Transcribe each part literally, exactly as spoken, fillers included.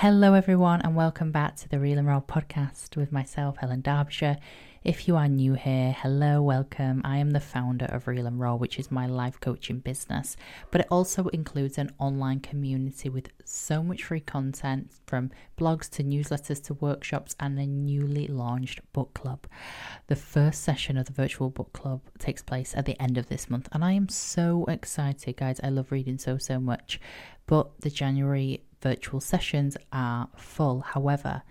Hello everyone and welcome back to the Real and Raw podcast with myself, Helen Derbyshire. If you are new here, hello, welcome. I am the founder of Real and Raw, which is my life coaching business, but it also includes an online community with so much free content, from blogs to newsletters to workshops and a newly launched book club. The first session of the virtual book club takes place at the end of this month and I am so excited, guys. I love reading so, so much, but the January virtual sessions are full. However,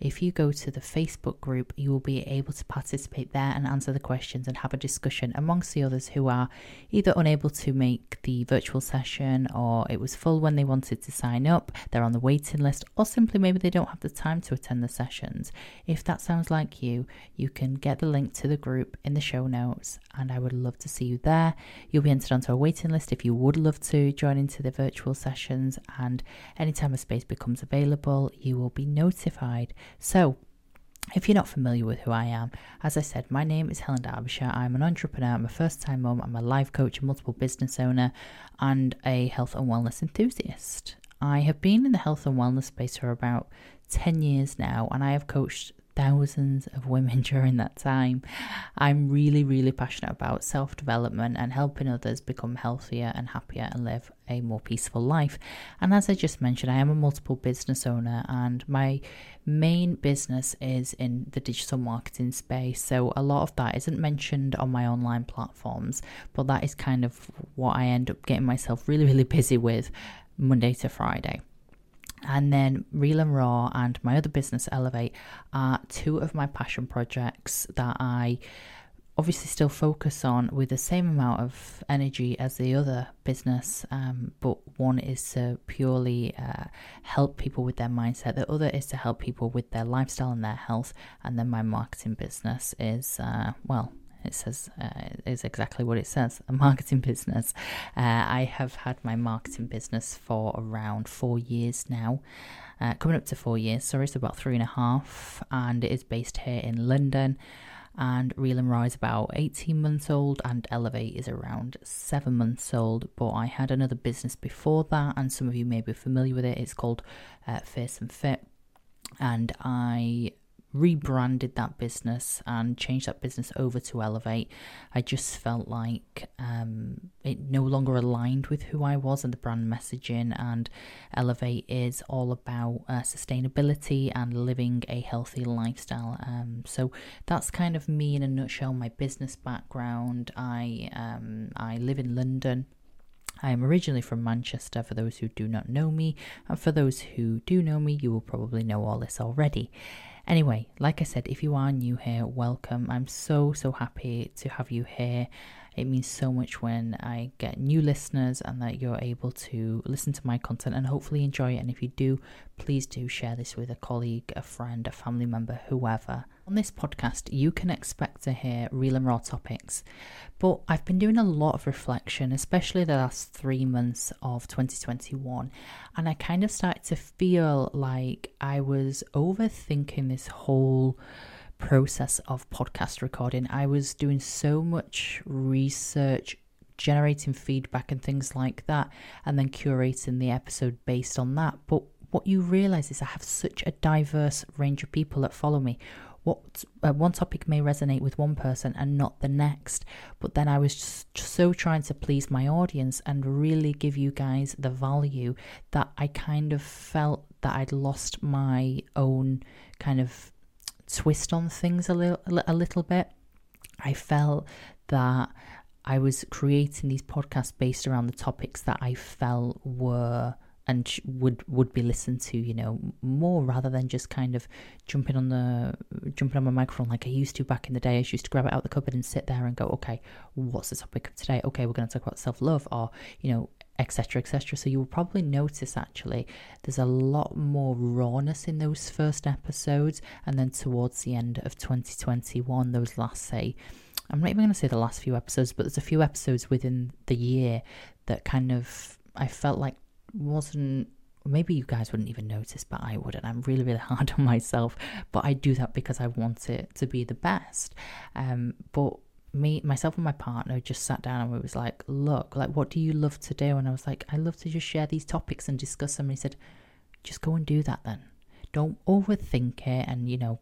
if you go to the Facebook group, you will be able to participate there and answer the questions and have a discussion amongst the others who are either unable to make the virtual session, or it was full when they wanted to sign up, they're on the waiting list, or simply maybe they don't have the time to attend the sessions. If that sounds like you, you can get the link to the group in the show notes and I would love to see you there. You'll be entered onto a waiting list if you would love to join into the virtual sessions, and anytime a space becomes available, you will be notified. So, if you're not familiar with who I am, as I said, my name is Helen Derbyshire. I'm an entrepreneur, I'm a first-time mum, I'm a life coach, a multiple business owner, and a health and wellness enthusiast. I have been in the health and wellness space for about ten years now, and I have coached thousands of women during that time. I'm really, really passionate about self-development and helping others become healthier and happier and live a more peaceful life. And as I just mentioned, I am a multiple business owner and my main business is in the digital marketing space. So a lot of that isn't mentioned on my online platforms, but that is kind of what I end up getting myself really, really busy with Monday to Friday. And then Real and Raw and my other business, Elevate, are two of my passion projects that I obviously still focus on with the same amount of energy as the other business, um, but one is to purely uh, help people with their mindset, the other is to help people with their lifestyle and their health, and then my marketing business is, uh, well... It says, uh, is exactly what it says, a marketing business. Uh, I have had my marketing business for around four years now, uh, coming up to four years, sorry, it's about three and a half, and it is based here in London. And Real and Raw is about eighteen months old and Elevate is around seven months old. But I had another business before that, and some of you may be familiar with it. It's called uh, Face and Fit, and I rebranded that business and changed that business over to Elevate. I just felt like um, it no longer aligned with who I was and the brand messaging, and Elevate is all about uh, sustainability and living a healthy lifestyle. Um, so that's kind of me in a nutshell, my business background. I um, I live in London. I am originally from Manchester, for those who do not know me, and for those who do know me, you will probably know all this already. Anyway, like I said, if you are new here, welcome. I'm so, so happy to have you here. It means so much when I get new listeners and that you're able to listen to my content and hopefully enjoy it. And if you do, please do share this with a colleague, a friend, a family member, whoever. On this podcast, you can expect to hear real and raw topics, but I've been doing a lot of reflection, especially the last three months of twenty twenty-one. And I kind of started to feel like I was overthinking this whole process of podcast recording. I was doing so much research, generating feedback and things like that, and then curating the episode based on that. But what you realize is I have such a diverse range of people that follow me. What uh, one topic may resonate with one person and not the next. But then I was just so trying to please my audience and really give you guys the value that I kind of felt that I'd lost my own kind of twist on things a little, a little bit. I felt that I was creating these podcasts based around the topics that I felt were and would would be listened to, you know, more, rather than just kind of jumping on the jumping on my microphone like I used to back in the day. I used to grab it out the cupboard and sit there and go, okay, what's the topic of today? Okay, we're going to talk about self-love, or, you know, et cetera, et cetera. So you will probably notice actually there's a lot more rawness in those first episodes, and then towards the end of twenty twenty-one, those last, say, I'm not even going to say the last few episodes, but there's a few episodes within the year that kind of I felt like wasn't, maybe you guys wouldn't even notice, but I would, and I'm really, really hard on myself, but I do that because I want it to be the best. Um, but me, myself and my partner just sat down and we was like, look, like, what do you love to do? And I was like, I love to just share these topics and discuss them. And he said, just go and do that then. Don't overthink it and, you know,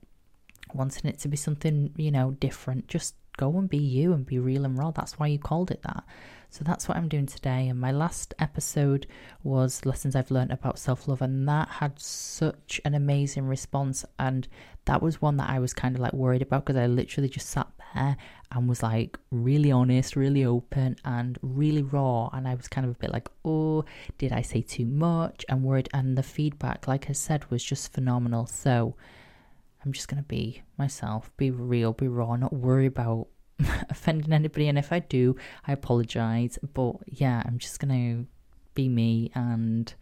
wanting it to be something, you know, different. Just go and be you and be real and raw. That's why you called it that. So that's what I'm doing today. And my last episode was lessons I've learned about self-love. And that had such an amazing response. And that was one that I was kind of like worried about, because I literally just sat there and was like really honest, really open and really raw. And I was kind of a bit like, oh, did I say too much? And worried. And the feedback, like I said, was just phenomenal. So I'm just going to be myself, be real, be raw, not worry about offending anybody. And if I do, I apologise. But yeah, I'm just going to be me and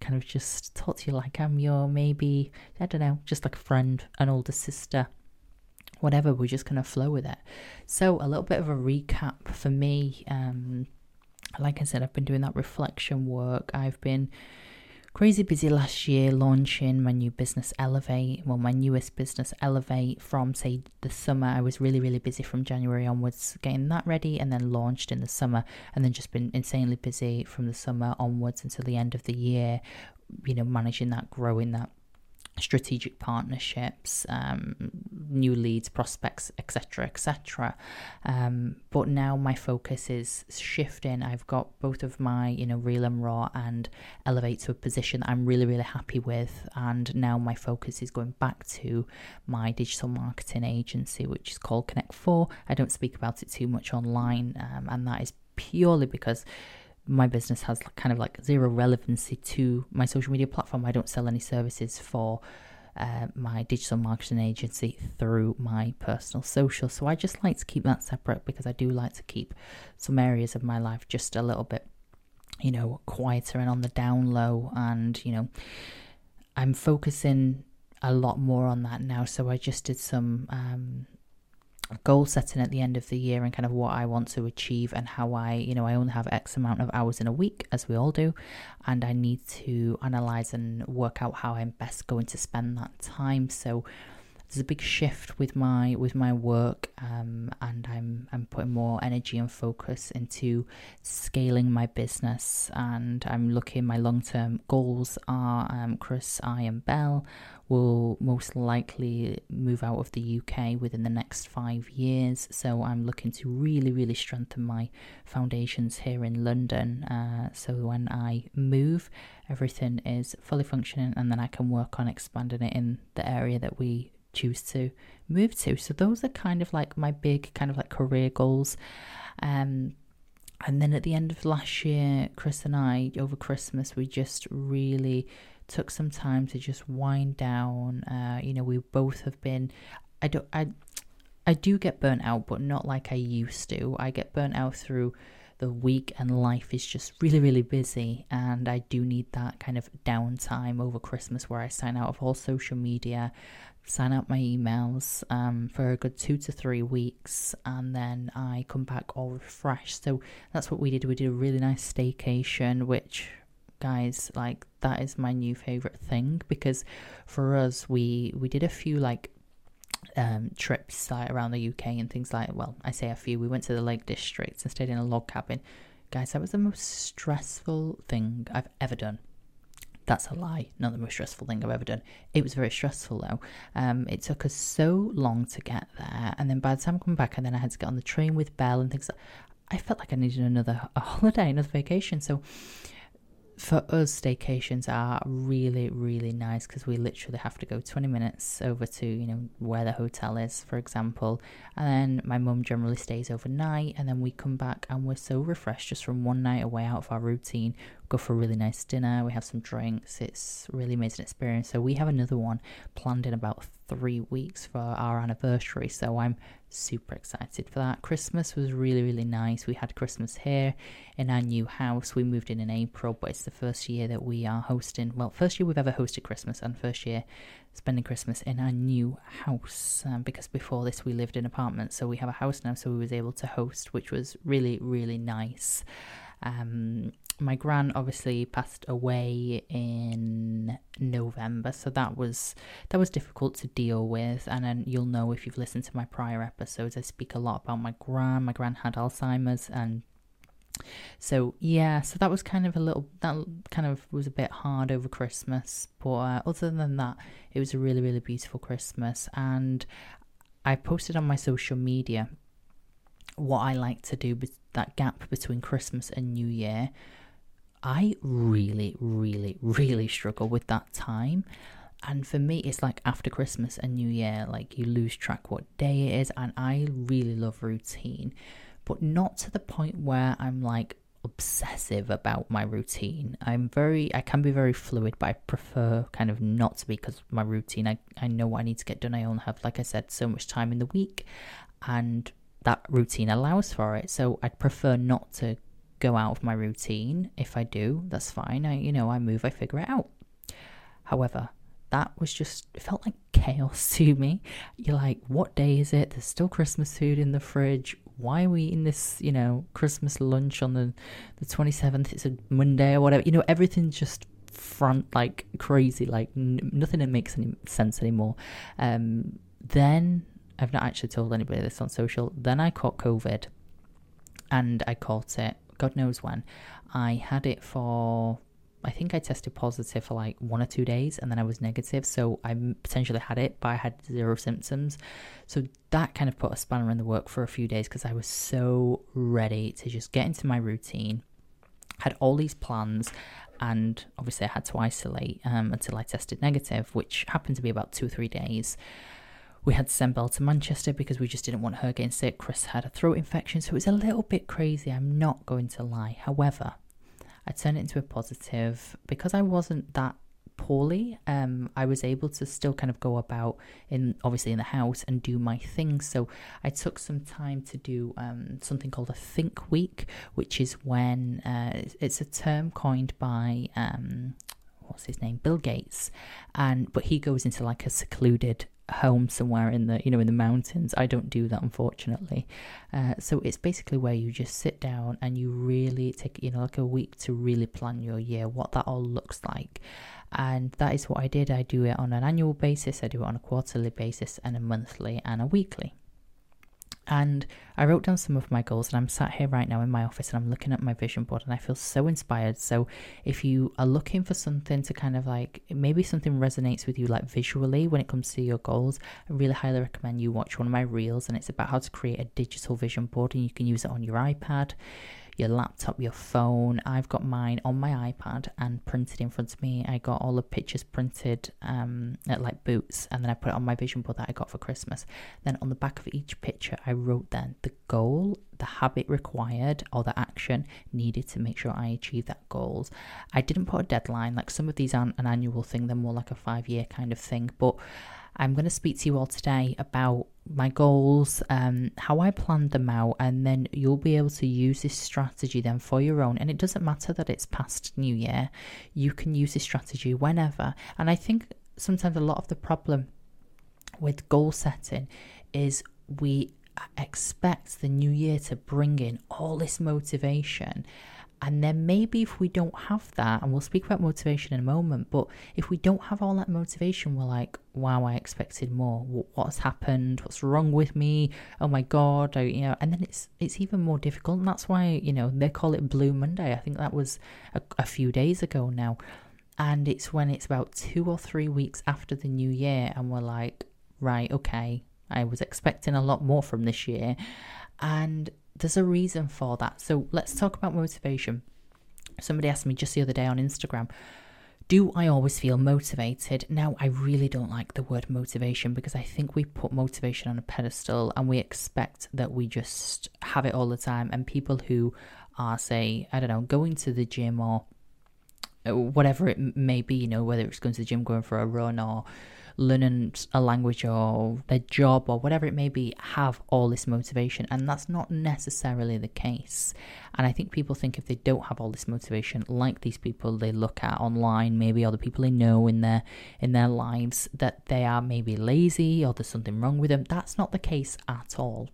kind of just talk to you like I'm your, maybe, I don't know, just like a friend, an older sister, whatever. We're just going to flow with it. So a little bit of a recap for me. Um, like I said, I've been doing that reflection work. I've been crazy busy last year launching my new business Elevate, well my newest business Elevate from say the summer. I was really really busy from January onwards getting that ready, and then launched in the summer, and then just been insanely busy from the summer onwards until the end of the year, you know, managing that, growing that, strategic partnerships, um, new leads, prospects, et cetera, et cetera. Um, but now my focus is shifting. I've got both of my, you know, Real and Raw and Elevate to a position that I'm really, really happy with. And now my focus is going back to my digital marketing agency, which is called Connect Four. I don't speak about it too much online, um, and that is purely because my business has kind of like zero relevancy to my social media platform. I don't sell any services for uh, my digital marketing agency through my personal social. So I just like to keep that separate, because I do like to keep some areas of my life just a little bit, you know, quieter and on the down low. And, you know, I'm focusing a lot more on that now. So I just did some um goal setting at the end of the year, and kind of what I want to achieve, and how I, you know, I only have X amount of hours in a week, as we all do, and I need to analyze and work out how I'm best going to spend that time. So there's a big shift with my with my work, um, and I'm I'm putting more energy and focus into scaling my business. And I'm looking, my long-term goals are um, Chris, I and Belle will most likely move out of the U K within the next five years. So I'm looking to really, really strengthen my foundations here in London. Uh, so when I move, everything is fully functioning, and then I can work on expanding it in the area that we choose to move to. So those are kind of like my big kind of like career goals. Um, and then at the end of last year, Chris and I, over Christmas, we just really took some time to just wind down. Uh, you know, we both have been, I don't, I, I do get burnt out, but not like I used to. I get burnt out through the week, and life is just really, really busy, and I do need that kind of downtime over Christmas, where I sign out of all social media, sign out my emails um, for a good two to three weeks, and then I come back all refreshed. So that's what we did. We did a really nice staycation, which, guys, like, that is my new favorite thing, because for us, we we did a few like um trips like around the U K and things like, well, I say a few, we went to the Lake District and stayed in a log cabin. Guys, that was the most stressful thing I've ever done. That's a lie, not the most stressful thing I've ever done. It was very stressful though. Um, it took us so long to get there, and then by the time I come back, and then I had to get on the train with Belle and things like, I felt like I needed another a holiday, another vacation. So for us, staycations are really, really nice, because we literally have to go twenty minutes over to, you know, where the hotel is, for example. And then my mum generally stays overnight, and then we come back and we're so refreshed just from one night away out of our routine. Go for a really nice dinner, we have some drinks. It's really amazing experience. So we have another one planned in about three weeks for our anniversary, so I'm super excited for that. Christmas was really, really nice. We had Christmas here in our new house. We moved in in April, but it's the first year that we are hosting, well, first year we've ever hosted Christmas, and first year spending Christmas in our new house, um, because before this we lived in apartments. So we have a house now, so we was able to host, which was really, really nice. Um, my gran obviously passed away in November, so that was that was difficult to deal with. And then you'll know if you've listened to my prior episodes, I speak a lot about my gran. My gran had Alzheimer's, and So yeah, so that was kind of a little, that kind of was a bit hard over Christmas, but uh, other than that, it was a really, really beautiful Christmas. And I posted on my social media what I like to do with that gap between Christmas and New Year. I really, really, really struggle with that time. And for me, it's like after Christmas and New Year, like you lose track what day it is. And I really love routine, but not to the point where I'm like obsessive about my routine. I'm very, I can be very fluid, but I prefer kind of not to be, because my routine, I, I know what I need to get done. I only have, like I said, so much time in the week, and that routine allows for it. So I'd prefer not to go out of my routine. If I do, that's fine. I, you know, I move, I figure it out. However, that was just, it felt like chaos to me. You're like, what day is it? There's still Christmas food in the fridge. Why are we eating this, you know, Christmas lunch on the, the twenty-seventh? It's a Monday or whatever. You know, everything's just front like crazy, like n- nothing that makes any sense anymore. Um, then, I've not actually told anybody this on social, then I caught COVID, and I caught it, God knows when. I had it for, I think I tested positive for like one or two days and then I was negative. So I potentially had it, but I had zero symptoms. So that kind of put a spanner in the work for a few days, because I was so ready to just get into my routine, had all these plans, and obviously I had to isolate um, until I tested negative, which happened to be about two or three days. We had to send Belle to Manchester because we just didn't want her getting sick. Chris had a throat infection, so it was a little bit crazy. I'm not going to lie. However, I turned it into a positive because I wasn't that poorly. Um, I was able to still kind of go about in, obviously in the house, and do my things. So I took some time to do um, something called a think week, which is when uh, it's a term coined by um, what's his name, Bill Gates, and but he goes into like a secluded home somewhere in the, you know, in the mountains. I don't do that, unfortunately. Uh, so it's basically where you just sit down and you really take, you know, like a week to really plan your year, what that all looks like. And that is what I did. I do it on an annual basis, I do it on a quarterly basis, and a monthly and a weekly. And I wrote down some of my goals, and I'm sat here right now in my office and I'm looking at my vision board and I feel so inspired. So if you are looking for something to kind of like, maybe something resonates with you like visually when it comes to your goals, I really highly recommend you watch one of my reels, and it's about how to create a digital vision board, and you can use it on your iPad, your laptop, your phone. I've got mine on my iPad and printed in front of me. I got all the pictures printed um, at like Boots, and then I put it on my vision board that I got for Christmas. Then on the back of each picture, I wrote then the goal, the habit required, or the action needed to make sure I achieve that goal. I didn't put a deadline. Like, some of these aren't an annual thing, they're more like a five-year kind of thing. But I'm going to speak to you all today about my goals, um, how I planned them out, and then you'll be able to use this strategy then for your own. And it doesn't matter that it's past New Year, you can use this strategy whenever. And I think sometimes a lot of the problem with goal setting is we expect the new year to bring in all this motivation. And then maybe if we don't have that, and we'll speak about motivation in a moment, but if we don't have all that motivation, we're like, wow, I expected more. What's happened? What's wrong with me? Oh my God. I, you know, and then it's, it's even more difficult. And that's why, you know, they call it Blue Monday. I think that was a, a few days ago now. And it's when it's about two or three weeks after the new year, and we're like, right, okay, I was expecting a lot more from this year. And there's a reason for that. So let's talk about motivation. Somebody asked me just the other day on Instagram, do I always feel motivated? Now, I really don't like the word motivation, because I think we put motivation on a pedestal and we expect that we just have it all the time. And people who are, say, I don't know, going to the gym or whatever it may be, you know, whether it's going to the gym, going for a run, or learning a language, or their job, or whatever it may be, have all this motivation. And that's not necessarily the case. And I think people think if they don't have all this motivation, like these people they look at online maybe, or the people they know in their in their lives, that they are maybe lazy or there's something wrong with them. That's not the case at all.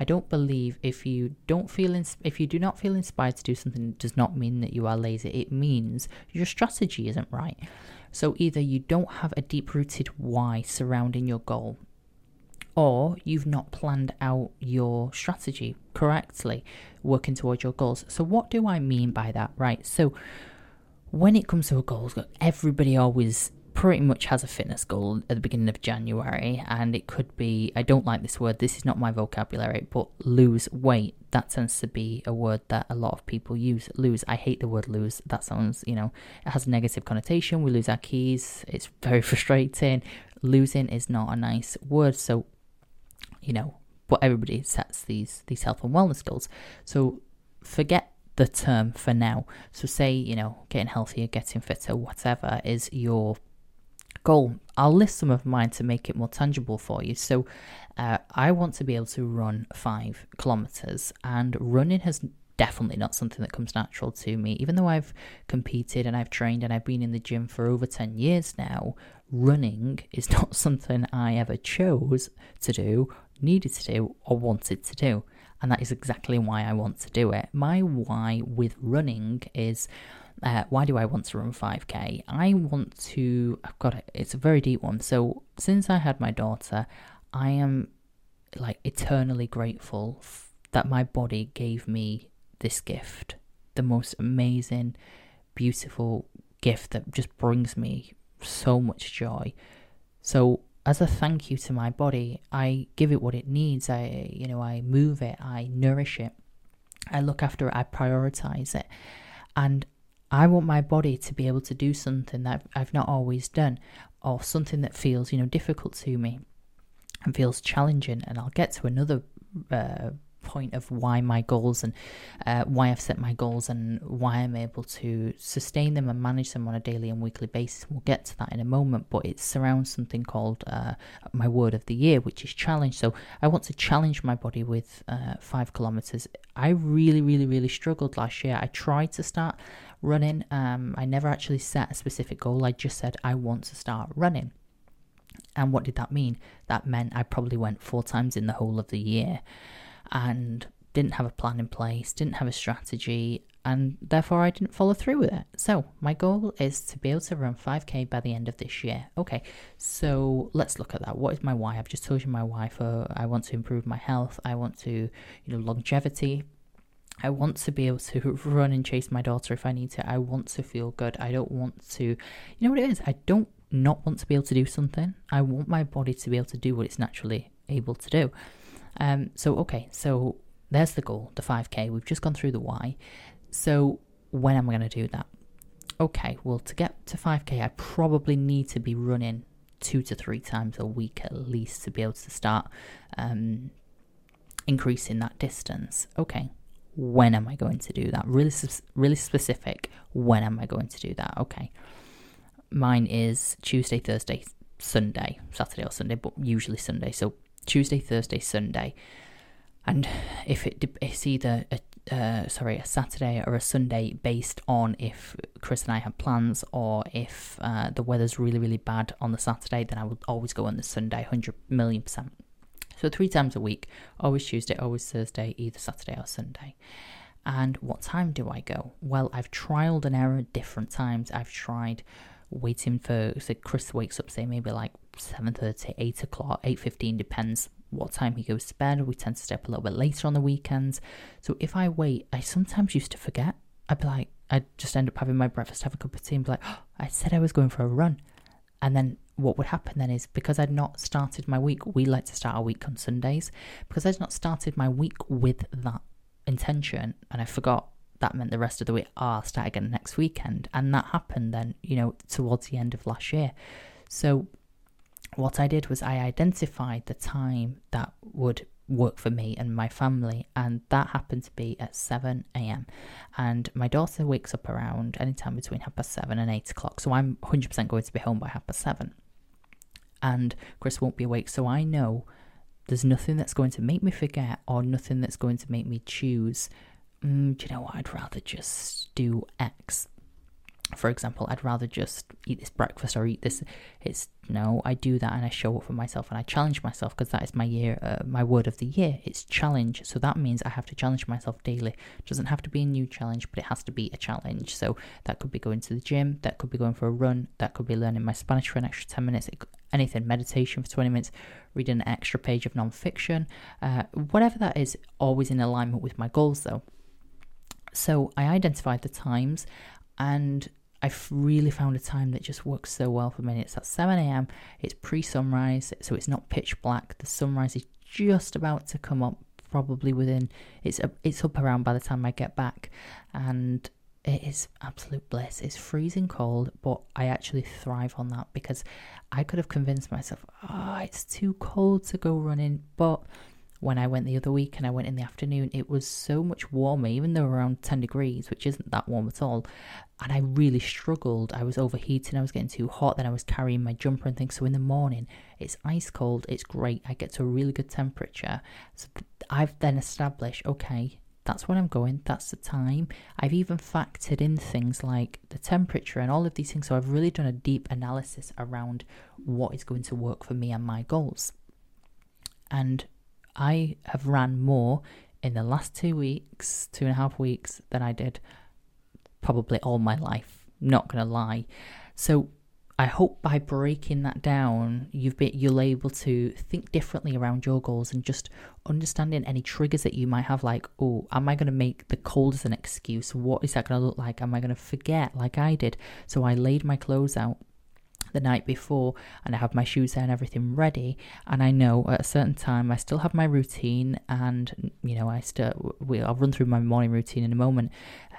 I don't believe if you don't feel ins- if you do not feel inspired to do something, it does not mean that you are lazy. It means your strategy isn't right. So either you don't have a deep-rooted why surrounding your goal, or you've not planned out your strategy correctly, working towards your goals. So what do I mean by that, right? So when it comes to a goal, everybody always pretty much has a fitness goal at the beginning of January, and it could be, I don't like this word, this is not my vocabulary, but lose weight. That tends to be a word that a lot of people use. Lose, I hate the word lose. That sounds, you know, it has a negative connotation. We lose our keys. It's very frustrating. Losing is not a nice word. So, you know, but everybody sets these these health and wellness goals. So forget the term for now. So say, you know, getting healthier, getting fitter, whatever is your goal. I'll list some of mine to make it more tangible for you. So uh, I want to be able to run five kilometers, and running has definitely not something that comes natural to me. Even though I've competed and I've trained and I've been in the gym for over ten years now, running is not something I ever chose to do, needed to do, or wanted to do. And that is exactly why I want to do it. My why with running is, uh, why do I want to run five K? I want to, I've got it, it's a very deep one. So since I had my daughter, I am like eternally grateful f- that my body gave me this gift, the most amazing, beautiful gift that just brings me so much joy. So as a thank you to my body, I give it what it needs. I, you know, I move it, I nourish it, I look after it, I prioritize it. And I want my body to be able to do something that I've not always done, or something that feels, you know, difficult to me and feels challenging. And I'll get to another uh, point of why my goals and uh, why I've set my goals and why I'm able to sustain them and manage them on a daily and weekly basis. We'll get to that in a moment, but it surrounds something called uh, my word of the year, which is challenge. So I want to challenge my body with uh, five kilometers. I really, really, really struggled last year. I tried to start running. Um, I never actually set a specific goal. I just said, I want to start running. And what did that mean? That meant I probably went four times in the whole of the year, and didn't have a plan in place, didn't have a strategy, and therefore I didn't follow through with it. So my goal is to be able to run five K by the end of this year. Okay, so let's look at that. What is my why? I've just told you my why for, I want to improve my health, I want to, you know, longevity, I want to be able to run and chase my daughter if I need to, I want to feel good, I don't want to, you know what it is, I don't not want to be able to do something, I want my body to be able to do what it's naturally able to do. Um, so, okay, so there's the goal, the five K. We've just gone through the why. So when am I going to do that? Okay, well, to get to five K, I probably need to be running two to three times a week at least to be able to start um, increasing that distance. Okay, when am I going to do that? Really, really specific, when am I going to do that? Okay, mine is Tuesday, Thursday, Sunday, Saturday or Sunday, but usually Sunday, so Tuesday, Thursday, Sunday, and if it it's either a, uh, sorry a Saturday or a Sunday, based on if Chris and I have plans, or if uh, the weather's really really bad on the Saturday, then I would always go on the Sunday, one hundred million percent. So three times a week, always Tuesday, always Thursday, either Saturday or Sunday. And what time do I go? Well, I've trialed and errored different times. I've tried waiting for, so Chris wakes up, say maybe like seven thirty, eight o'clock, eight fifteen, depends what time he goes to bed. We tend to stay up a little bit later on the weekends. So if I wait, I sometimes used to forget. I'd be like, I'd just end up having my breakfast, have a cup of tea, and be like, oh, I said I was going for a run. And then what would happen then is, because I'd not started my week, we like to start our week on Sundays, because I'd not started my week with that intention, and I forgot, that meant the rest of the week, oh, I'll start again next weekend. And that happened then, you know, towards the end of last year. So what I did was I identified the time that would work for me and my family, and that happened to be at seven a.m. and my daughter wakes up around any time between half past seven and eight o'clock, so I'm one hundred percent going to be home by half past seven, and Chris won't be awake, so I know there's nothing that's going to make me forget, or nothing that's going to make me choose, mm, do you know what, I'd rather just do X. for example, I'd rather just eat this breakfast or eat this. It's no, I do that and I show up for myself and I challenge myself, because that is my year, uh, my word of the year. It's challenge. So that means I have to challenge myself daily. It doesn't have to be a new challenge, but it has to be a challenge. So that could be going to the gym. That could be going for a run. That could be learning my Spanish for an extra ten minutes. It could, anything, meditation for twenty minutes, reading an extra page of nonfiction, uh, whatever that is, always in alignment with my goals though. So I identified the times and I've really found a time that just works so well for me. It's at seven a.m, it's pre-sunrise, so it's not pitch black. The sunrise is just about to come up, probably within, it's up, it's up around by the time I get back, and it is absolute bliss. It's freezing cold, but I actually thrive on that, because I could have convinced myself, oh, it's too cold to go running, but when I went the other week and I went in the afternoon, it was so much warmer, even though around ten degrees, which isn't that warm at all. And I really struggled. I was overheating, I was getting too hot, then I was carrying my jumper and things. So in the morning, it's ice cold, it's great. I get to a really good temperature. So I've then established, okay, that's when I'm going, that's the time. I've even factored in things like the temperature and all of these things. So I've really done a deep analysis around what is going to work for me and my goals. And I have ran more in the last two weeks, two and a half weeks than I did probably all my life, not going to lie. So I hope by breaking that down, you've been, you'll able to think differently around your goals and just understanding any triggers that you might have, like, oh, am I going to make the cold as an excuse? What is that going to look like? Am I going to forget like I did? So I laid my clothes out the night before and I have my shoes there and everything ready, and I know at a certain time I still have my routine, and you know I still we I'll run through my morning routine in a moment.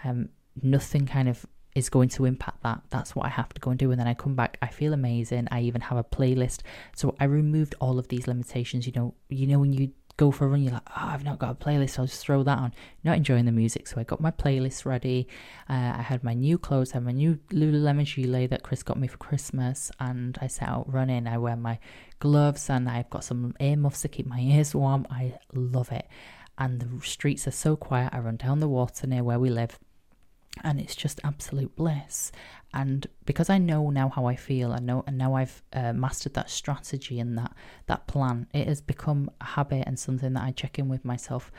Um, nothing kind of is going to impact that. That's what I have to go and do, and then I come back, I feel amazing. I even have a playlist. So I removed all of these limitations. You know, you know when you go for a run, you're like, oh, I've not got a playlist, so I'll just throw that on. Not enjoying the music, so I got my playlist ready. Uh, I had my new clothes, I had my new Lululemon gilet that Chris got me for Christmas, and I set out running. I wear my gloves, and I've got some earmuffs to keep my ears warm. I love it. And the streets are so quiet. I run down the water near where we live, and it's just absolute bliss. And because I know now how I feel, I know, and now I've uh, mastered that strategy and that that plan, it has become a habit and something that I check in with myself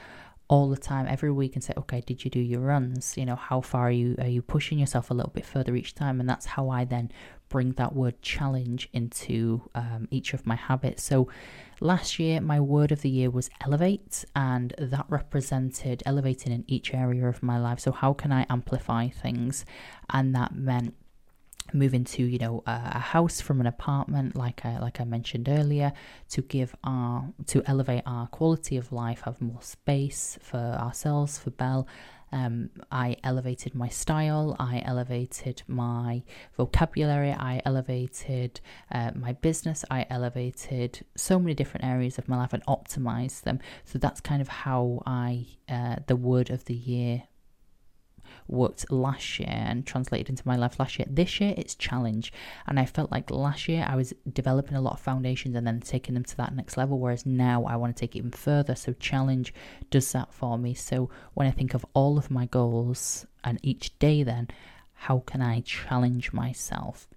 all the time, every week, and say, okay, did you do your runs? You know, how far are you are you pushing yourself a little bit further each time? And that's how I then bring that word challenge into um, each of my habits. So last year, my word of the year was elevate, and that represented elevating in each area of my life. So how can I amplify things? And that meant moving to, you know, a house from an apartment, like I like I mentioned earlier, to give our, to elevate our quality of life, have more space for ourselves, for Belle. Um, I elevated my style, I elevated my vocabulary, I elevated uh, my business, I elevated so many different areas of my life and optimized them. So that's kind of how I, uh, the word of the year worked last year and translated into my life last year. This year it's challenge, and I felt like last year I was developing a lot of foundations and then taking them to that next level, whereas now I want to take it even further. So challenge does that for me. So when I think of all of my goals and each day, then how can I challenge myself?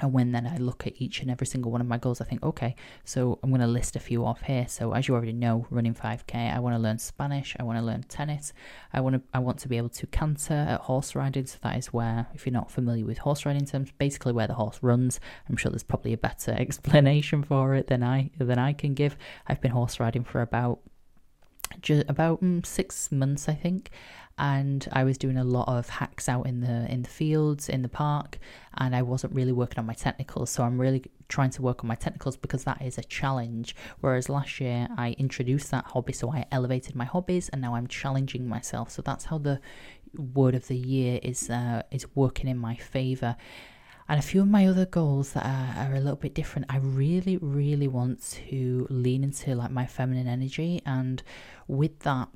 And when then I look at each and every single one of my goals, I think, okay, so I'm going to list a few off here. So as you already know, running five K, I want to learn Spanish, I want to learn tennis, I want to I want to be able to canter at horse riding. So that is where, if you're not familiar with horse riding terms, basically where the horse runs. I'm sure there's probably a better explanation for it than I than I can give. I've been horse riding for about just about mm, six months, I think. And I was doing a lot of hacks out in the in the fields, in the park, and I wasn't really working on my technicals. So I'm really trying to work on my technicals, because that is a challenge. Whereas last year I introduced that hobby, so I elevated my hobbies, and now I'm challenging myself. So that's how the word of the year is uh, is working in my favour. And a few of my other goals that are, are a little bit different. I really, really want to lean into like my feminine energy, and with that,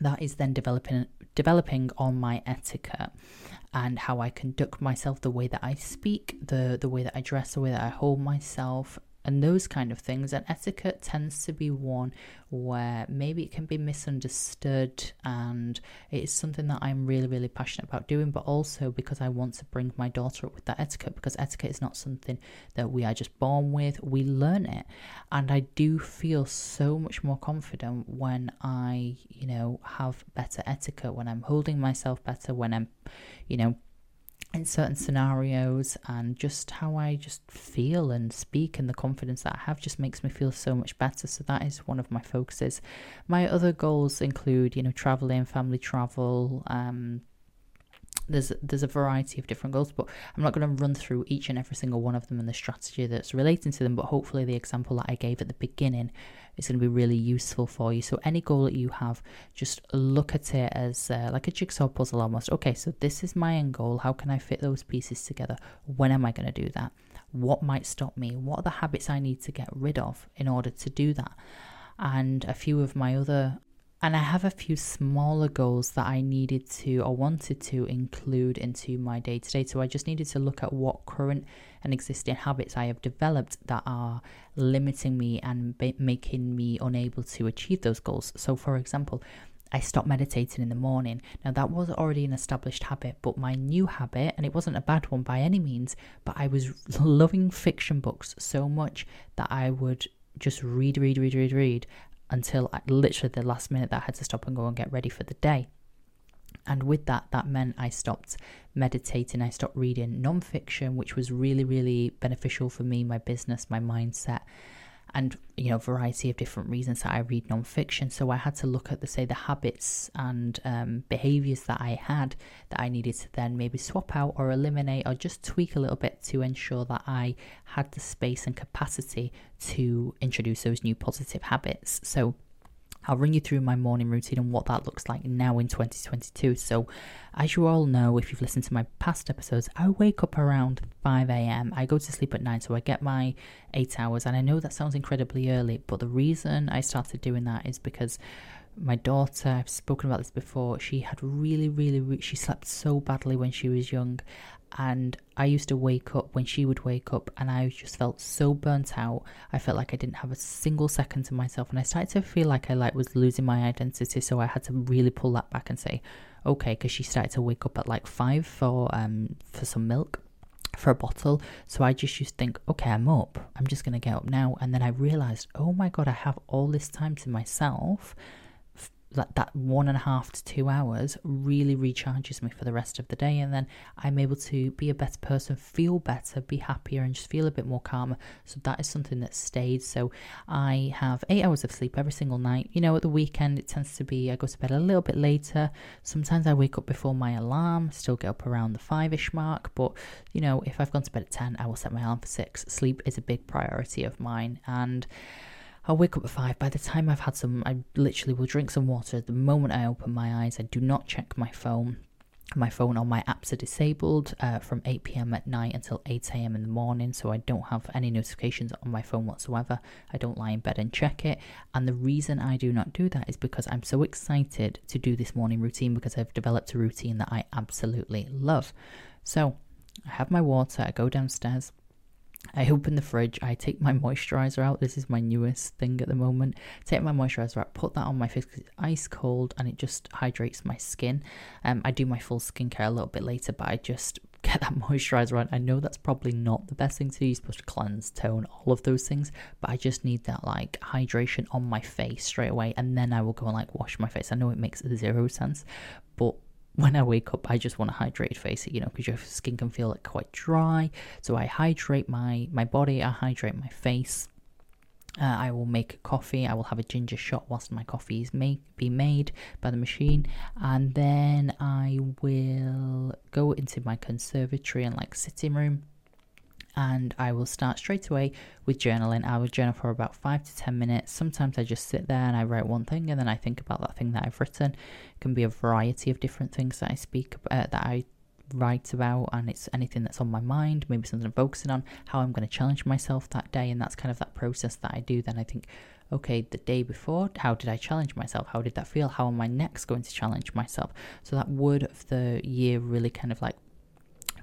that is then developing developing on my etiquette and how I conduct myself, the way that I speak, the the way that I dress, the way that I hold myself, and those kind of things. And etiquette tends to be one where maybe it can be misunderstood, and it's something that I'm really, really passionate about doing, but also because I want to bring my daughter up with that etiquette, because etiquette is not something that we are just born with, we learn it. And I do feel so much more confident when I, you know, have better etiquette, when I'm holding myself better, when I'm, you know, in certain scenarios, and just how I just feel and speak and the confidence that I have just makes me feel so much better. So that is one of my focuses. My other goals include, you know, traveling, family travel, um, There's there's a variety of different goals, but I'm not going to run through each and every single one of them and the strategy that's relating to them, but hopefully the example that I gave at the beginning is going to be really useful for you. So any goal that you have, just look at it as uh, like a jigsaw puzzle almost. Okay, so this is my end goal. How can I fit those pieces together? When am I going to do that? What might stop me? What are the habits I need to get rid of in order to do that? And a few of my other And I have a few smaller goals that I needed to or wanted to include into my day-to-day. So I just needed to look at what current and existing habits I have developed that are limiting me and b- making me unable to achieve those goals. So for example, I stopped meditating in the morning. Now that was already an established habit, but my new habit, and it wasn't a bad one by any means, but I was loving fiction books so much that I would just read, read, read, read, read. until I, literally the last minute that I had to stop and go and get ready for the day. And with that, that meant I stopped meditating, I stopped reading non-fiction, which was really, really beneficial for me, my business, my mindset, and, you know, variety of different reasons that I read non-fiction. So I had to look at the, say, the habits and um, behaviors that I had that I needed to then maybe swap out or eliminate or just tweak a little bit to ensure that I had the space and capacity to introduce those new positive habits. So I'll run you through my morning routine and what that looks like now in twenty twenty-two. So as you all know, if you've listened to my past episodes, I wake up around five a.m. I go to sleep at nine, so I get my eight hours. And I know that sounds incredibly early, but the reason I started doing that is because my daughter, I've spoken about this before, she had really, really, re- she slept so badly when she was young. And I used to wake up when she would wake up, and I just felt so burnt out. I felt like I didn't have a single second to myself, and I started to feel like I like was losing my identity. So I had to really pull that back and say, okay, because she started to wake up at like five for um for some milk, for a bottle. So I just used to think, okay, I'm up. I'm just gonna get up now. And then I realized, oh my god, I have all this time to myself. That, that one and a half to two hours really recharges me for the rest of the day, and then I'm able to be a better person, feel better, be happier, and just feel a bit more calmer. So that is something that stayed. So I have eight hours of sleep every single night. You know, at the weekend it tends to be I go to bed a little bit later. Sometimes I wake up before my alarm, still get up around the five-ish mark, but you know, if I've gone to bed at ten, I will set my alarm for six. Sleep is a big priority of mine, and I'll wake up at five. By the time I've had some, I literally will drink some water. The moment I open my eyes, I do not check my phone. My phone or my apps are disabled uh, from eight p.m. at night until eight a.m. in the morning. So I don't have any notifications on my phone whatsoever. I don't lie in bed and check it. And the reason I do not do that is because I'm so excited to do this morning routine, because I've developed a routine that I absolutely love. So I have my water, I go downstairs, I open the fridge, I take my moisturiser out. This is my newest thing at the moment. Take my moisturiser out, put that on my face because it's ice cold and it just hydrates my skin. Um, I do my full skincare a little bit later, but I just get that moisturiser on. I know that's probably not the best thing to do. You're supposed to cleanse, tone, all of those things, but I just need that like hydration on my face straight away, and then I will go and like wash my face. I know it makes zero sense, but when I wake up, I just want a hydrated face, you know, because your skin can feel like quite dry. So I hydrate my, my body, I hydrate my face. Uh, I will make a coffee. I will have a ginger shot whilst my coffee is make, be made by the machine. And then I will go into my conservatory and like sitting room. And I will start straight away with journaling. I will journal for about five to ten minutes. Sometimes I just sit there and I write one thing, and then I think about that thing that I've written. It can be a variety of different things that I speak about, that I write about, and it's anything that's on my mind, maybe something I'm focusing on, how I'm going to challenge myself that day. And that's kind of that process that I do. Then I think, okay, the day before, how did I challenge myself? How did that feel? How am I next going to challenge myself? So that word of the year really kind of like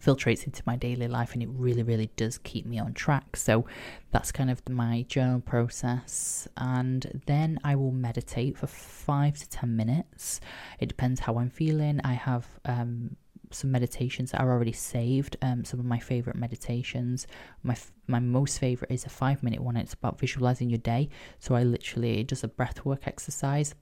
filtrates into my daily life, and it really, really does keep me on track. So that's kind of my journal process. And then I will meditate for five to ten minutes. It depends how I'm feeling. I have um, some meditations that are already saved, um, some of my favorite meditations. My f- my most favorite is a five minute one. It's about visualizing your day. So I literally just a breath work exercise.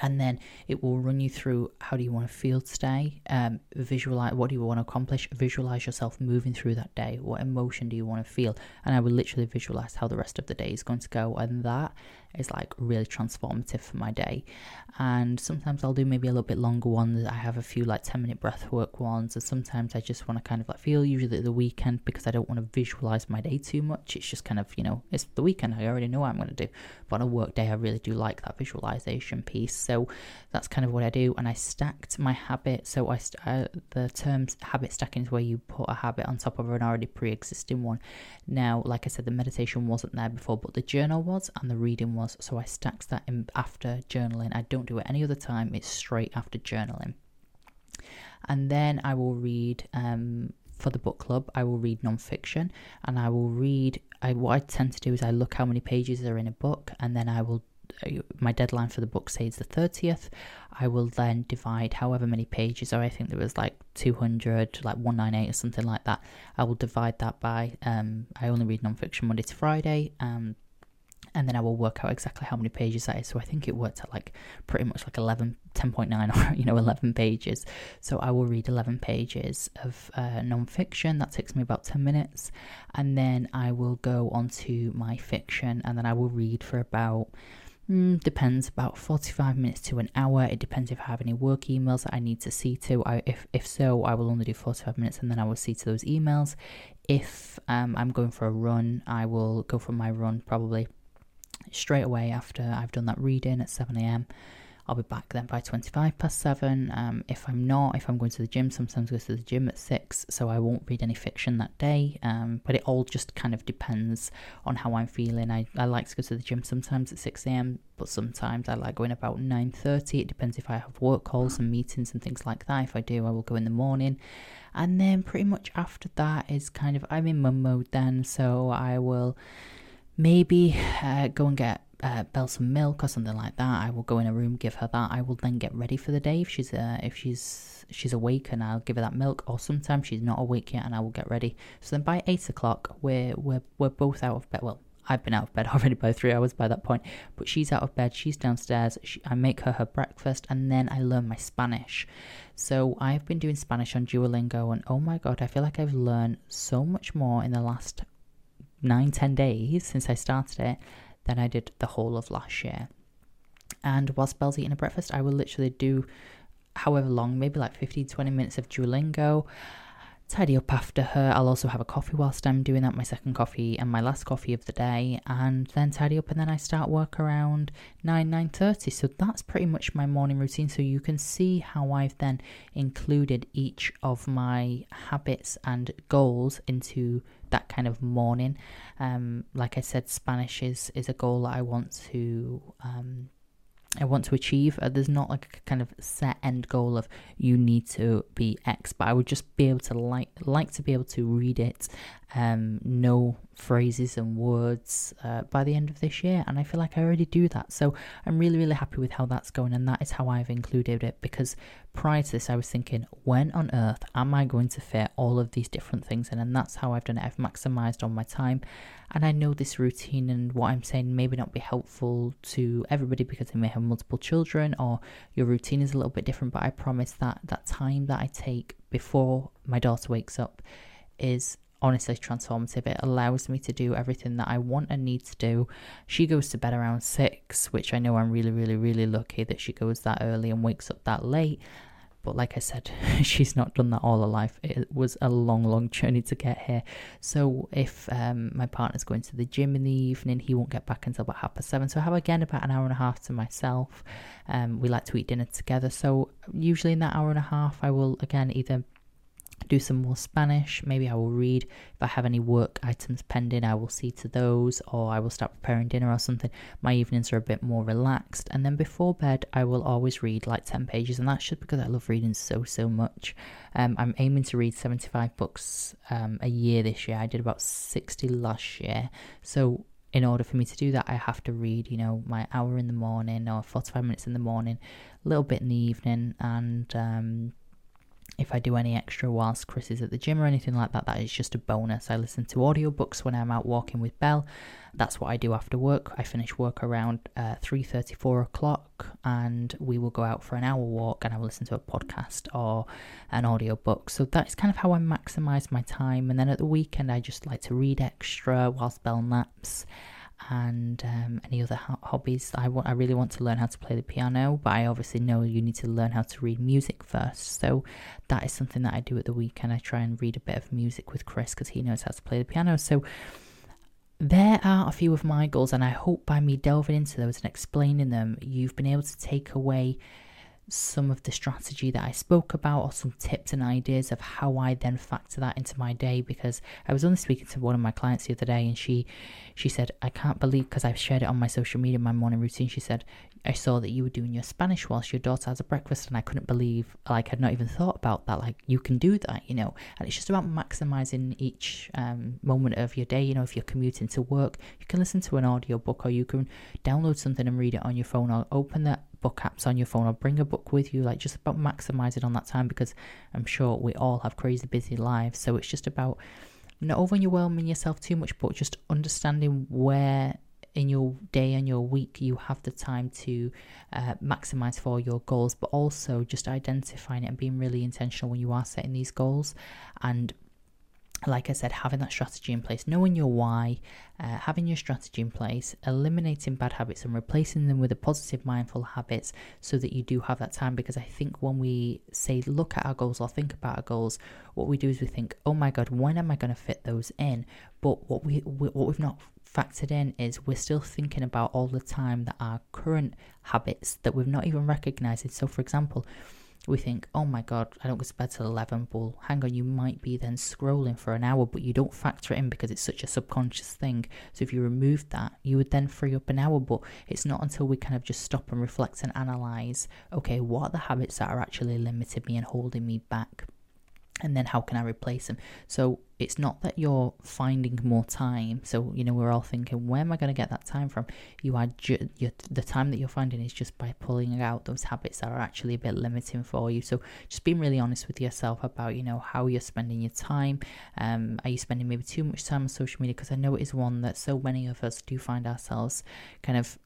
And then it will run you through, how do you want to feel today? Um, visualize, what do you want to accomplish? Visualize yourself moving through that day. What emotion do you want to feel? And I will literally visualize how the rest of the day is going to go. And that is like really transformative for my day. And sometimes I'll do maybe a little bit longer ones. I have a few like ten minute breath work ones. And sometimes I just want to kind of like feel, usually at the weekend, because I don't want to visualize my day too much. It's just kind of, you know, it's the weekend. I already know what I'm going to do. But on a work day, I really do like that visualization piece. So So that's kind of what I do. And I stacked my habit. So I, st- I the term habit stacking is where you put a habit on top of an already pre-existing one. Now, like I said, the meditation wasn't there before, but the journal was and the reading was. So I stacked that in after journaling. I don't do it any other time. It's straight after journaling. And then I will read, um, for the book club, I will read nonfiction, and I will read, I, what I tend to do is I look how many pages are in a book, and then I will, my deadline for the book, say it's the thirtieth, I will then divide however many pages, or I think there was like two hundred, like one ninety-eight or something like that. I will divide that by, um, I only read nonfiction Monday to Friday, um, and then I will work out exactly how many pages that is. So I think it worked at like pretty much like eleven, ten point nine, or you know, eleven pages. So I will read eleven pages of uh, non-fiction. That takes me about ten minutes. And then I will go on to my fiction, and then I will read for about, depends, about forty-five minutes to an hour. It depends if I have any work emails that I need to see to. I, if if so, I will only do forty-five minutes, and then I will see to those emails. If um, I'm going for a run, I will go for my run probably straight away after I've done that reading at seven a.m. I'll be back then by twenty-five past seven. Um, if I'm not, if I'm going to the gym, sometimes I go to the gym at six, so I won't read any fiction that day. Um, but it all just kind of depends on how I'm feeling. I, I like to go to the gym sometimes at six a.m, but sometimes I like going about nine thirty. It depends if I have work calls and meetings and things like that. If I do, I will go in the morning. And then pretty much after that is kind of, I'm in mum mode then, so I will maybe uh, go and get Uh, Belle some milk or something like that. I will go in a room, give her that. I will then get ready for the day if she's uh, if she's she's awake, and I'll give her that milk. Or sometimes she's not awake yet, and I will get ready. So then by eight o'clock, we're we're we're both out of bed. Well, I've been out of bed already by three hours by that point, but she's out of bed. She's downstairs. She, I make her her breakfast, and then I learn my Spanish. So I've been doing Spanish on Duolingo, and oh my god, I feel like I've learned so much more in the last nine ten days since I started it than I did the whole of last year. And whilst Belle's eating her breakfast, I will literally do however long, maybe like fifteen to twenty minutes of Duolingo, tidy up after her. I'll also have a coffee whilst I'm doing that, my second coffee and my last coffee of the day, and then tidy up, and then I start work around nine, nine thirty. So that's pretty much my morning routine. So you can see how I've then included each of my habits and goals into that kind of morning. Um, like I said, Spanish is is a goal that I want to um, I want to achieve. Uh, there's not like a kind of set end goal of you need to be X, but I would just be able to like like to be able to read it, um, know phrases and words uh, by the end of this year, and I feel like I already do that. So I'm really, really happy with how that's going, and that is how I've included it, because prior to this I was thinking, when on earth am I going to fit all of these different things in? And that's how I've done it. I've maximized on my time, and I know this routine and what I'm saying maybe not be helpful to everybody because they may have multiple children or your routine is a little bit different, but I promise that that time that I take before my daughter wakes up is honestly transformative. It allows me to do everything that I want and need to do. She goes to bed around six, which I know I'm really, really, really lucky that she goes that early and wakes up that late. But like I said, she's not done that all her life. It was a long, long journey to get here. So if um, my partner's going to the gym in the evening, he won't get back until about half past seven. So I have, again, about an hour and a half to myself. Um, we like to eat dinner together. So usually in that hour and a half, I will, again, either do some more Spanish. Maybe I will read. If I have any work items pending, I will see to those, or I will start preparing dinner or something. My evenings are a bit more relaxed. And then before bed, I will always read like ten pages, and that's just because I love reading so, so much. Um, I'm aiming to read seventy-five books um, a year this year. I did about sixty last year. So in order for me to do that, I have to read, you know, my hour in the morning or forty-five minutes in the morning, a little bit in the evening, and um, if I do any extra whilst Chris is at the gym or anything like that, that is just a bonus. I listen to audiobooks when I'm out walking with Belle. That's what I do after work. I finish work around uh, three thirty, four o'clock, and we will go out for an hour walk, and I will listen to a podcast or an audiobook. So that's kind of how I maximise my time. And then at the weekend, I just like to read extra whilst Belle naps. And um, any other ho- hobbies. I want. I really want to learn how to play the piano, but I obviously know you need to learn how to read music first. So that is something that I do at the weekend. I try and read a bit of music with Chris because he knows how to play the piano. So there are a few of my goals, and I hope by me delving into those and explaining them, you've been able to take away some of the strategy that I spoke about, or some tips and ideas of how I then factor that into my day. Because I was only speaking to one of my clients the other day, and she she said, I can't believe, because I've shared it on my social media, my morning routine, she said, I saw that you were doing your Spanish whilst your daughter has a breakfast, and I couldn't believe, like, I'd not even thought about that, like, you can do that, you know. And it's just about maximising each um, moment of your day. You know, if you're commuting to work, you can listen to an audiobook, or you can download something and read it on your phone, or open that book apps on your phone, or bring a book with you. Like, just about maximizing on that time, because I'm sure we all have crazy busy lives. So it's just about not overwhelming yourself too much, but just understanding where in your day and your week you have the time to uh, maximize for your goals, but also just identifying it and being really intentional when you are setting these goals. And like I said, having that strategy in place, knowing your why, uh, having your strategy in place, eliminating bad habits and replacing them with a positive mindful habits, so that you do have that time. Because I think when we say look at our goals or think about our goals, what we do is we think, oh my God, when am I going to fit those in? But what, we, we, what we've not factored in is we're still thinking about all the time that our current habits that we've not even recognized. So for example, we think, oh my God, I don't go to bed till eleven. Well, hang on, you might be then scrolling for an hour, but you don't factor it in because it's such a subconscious thing. So if you removed that, you would then free up an hour. But it's not until we kind of just stop and reflect and analyze, okay, what are the habits that are actually limiting me and holding me back? And then how can I replace them? So it's not that you're finding more time. So, you know, we're all thinking, where am I going to get that time from? You are ju- you're, the time that you're finding is just by pulling out those habits that are actually a bit limiting for you. So just being really honest with yourself about, you know, how you're spending your time. Um, are you spending maybe too much time on social media? Because I know it is one that so many of us do find ourselves kind of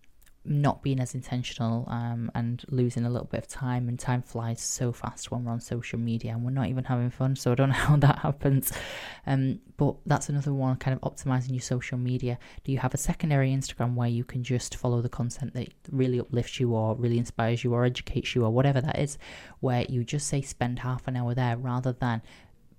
not being as intentional um, and losing a little bit of time. And time flies so fast when we're on social media and we're not even having fun, so I don't know how that happens. Um, but that's another one, kind of optimizing your social media. Do you have a secondary Instagram where you can just follow the content that really uplifts you or really inspires you or educates you or whatever that is, where you just say spend half an hour there, rather than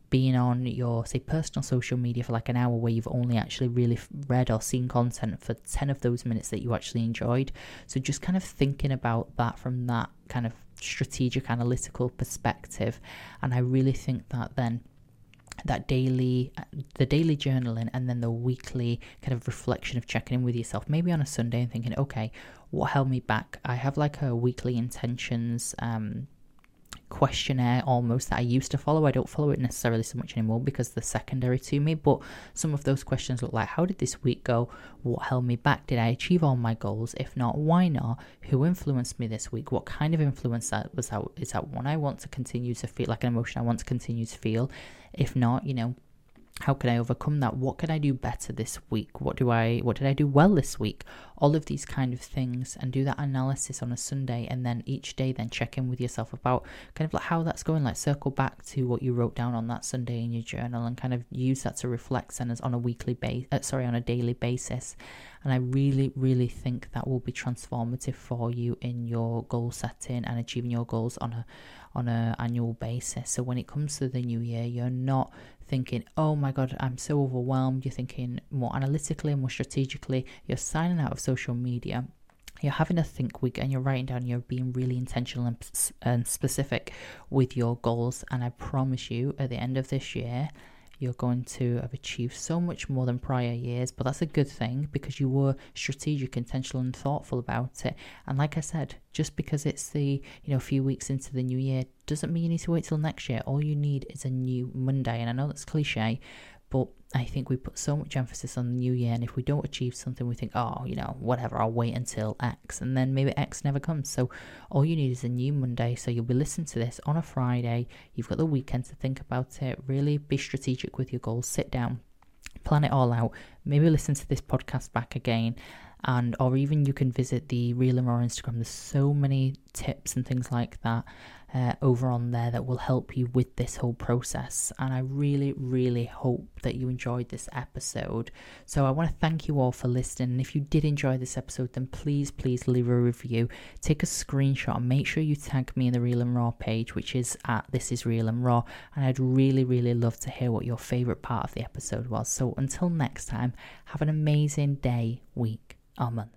being on your, say, personal social media for like an hour where you've only actually really read or seen content for ten of those minutes that you actually enjoyed. So just kind of thinking about that from that kind of strategic analytical perspective. And I really think that then that daily the daily journaling, and then the weekly kind of reflection of checking in with yourself, maybe on a Sunday, and thinking, okay, what held me back? I have like a weekly intentions um questionnaire almost that I used to follow. I don't follow it necessarily so much anymore because they're secondary to me, but some of those questions look like, how did this week go? What held me back? Did I achieve all my goals? If not, why not? Who influenced me this week? What kind of influence that was that? Is that one I want to continue to feel, like an emotion I want to continue to feel? If not, you know, how can I overcome that? What can I do better this week? What do I, what did I do well this week? All of these kind of things, and do that analysis on a Sunday, and then each day then check in with yourself about kind of like how that's going, like circle back to what you wrote down on that Sunday in your journal, and kind of use that to reflect and on a weekly base, uh, sorry, on a daily basis. And I really, really think that will be transformative for you in your goal setting and achieving your goals on a, on a annual basis. So when it comes to the new year, you're not thinking, oh my God, I'm so overwhelmed. You're thinking more analytically, more strategically. You're signing out of social media you're having a think week and you're writing down, you're being really intentional and, and specific with your goals. And I promise you, at the end of this year, you're going to have achieved so much more than prior years. But that's a good thing, because you were strategic, intentional and thoughtful about it. And like I said, just because it's the, you know, few weeks into the new year doesn't mean you need to wait till next year. All you need is a new Monday. And I know that's cliche, but I think we put so much emphasis on the new year, and if we don't achieve something, we think, oh, you know, whatever, I'll wait until X, and then maybe X never comes. So all you need is a new Monday. So you'll be listening to this on a Friday. You've got the weekend to think about it. Really be strategic with your goals. Sit down, plan it all out. Maybe listen to this podcast back again. And or even you can visit the Real and Raw Instagram. There's so many tips and things like that uh, over on there that will help you with this whole process. And I really, really hope that you enjoyed this episode. So I want to thank you all for listening. And if you did enjoy this episode, then please, please leave a review. Take a screenshot and make sure you tag me in the Real and Raw page, which is at This Is Real and Raw. And I'd really, really love to hear what your favourite part of the episode was. So until next time, have an amazing day, week, or month.